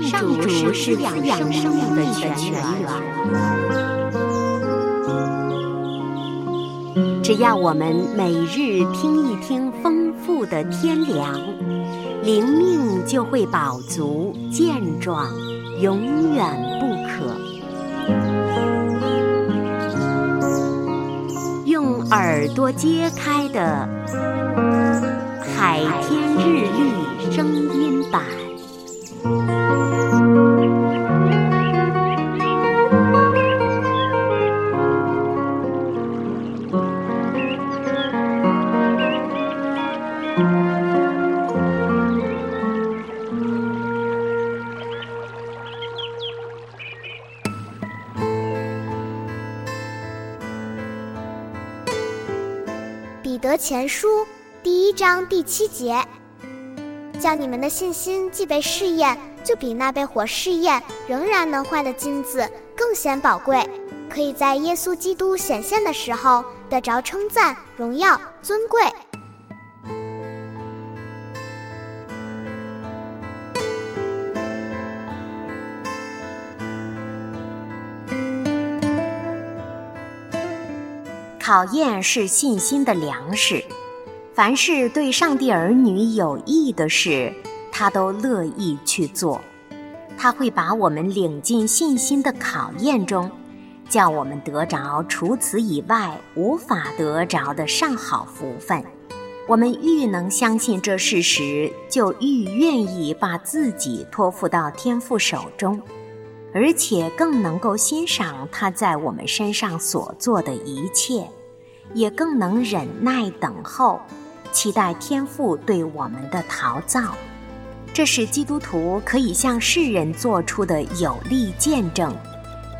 上主是养生命的泉源，只要我们每日听一听丰富的天粮，灵命就会饱足健壮，永远不渴。用耳朵揭开的海天日历声音版，前书1章7节，将你们的信心既被试验，就比那被火试验仍然能坏的金子更显宝贵，可以在耶稣基督显现的时候得着称赞、荣耀、尊贵。考验是信心的粮食，凡是对上帝儿女有益的事，他都乐意去做。他会把我们领进信心的考验中，叫我们得着除此以外无法得着的上好福分。我们愈能相信这事实，就愈愿意把自己托付到天父手中，而且更能够欣赏他在我们身上所做的一切，也更能忍耐等候，期待天父对我们的陶造。这是基督徒可以向世人做出的有力见证，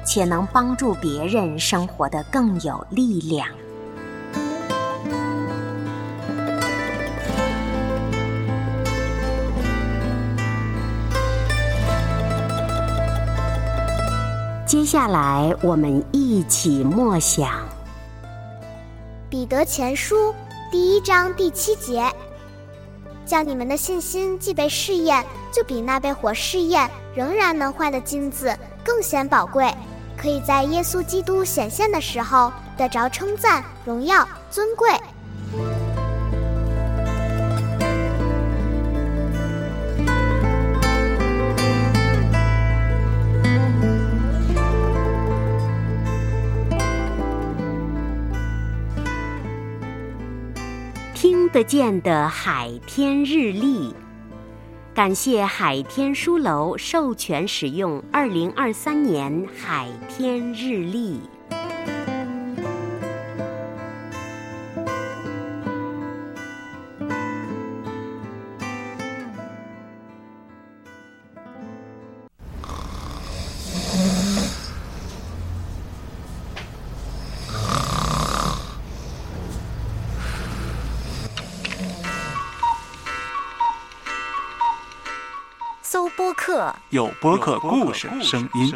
且能帮助别人生活得更有力量。接下来我们一起默想彼得前书1章7节，叫你们的信心既被试验，就比那被火试验仍然能坏的金子更显宝贵，可以在耶稣基督显现的时候得着称赞、荣耀、尊贵。听得见的海天日历，感谢海天书楼授权使用2023年海天日历。有播客故事声音。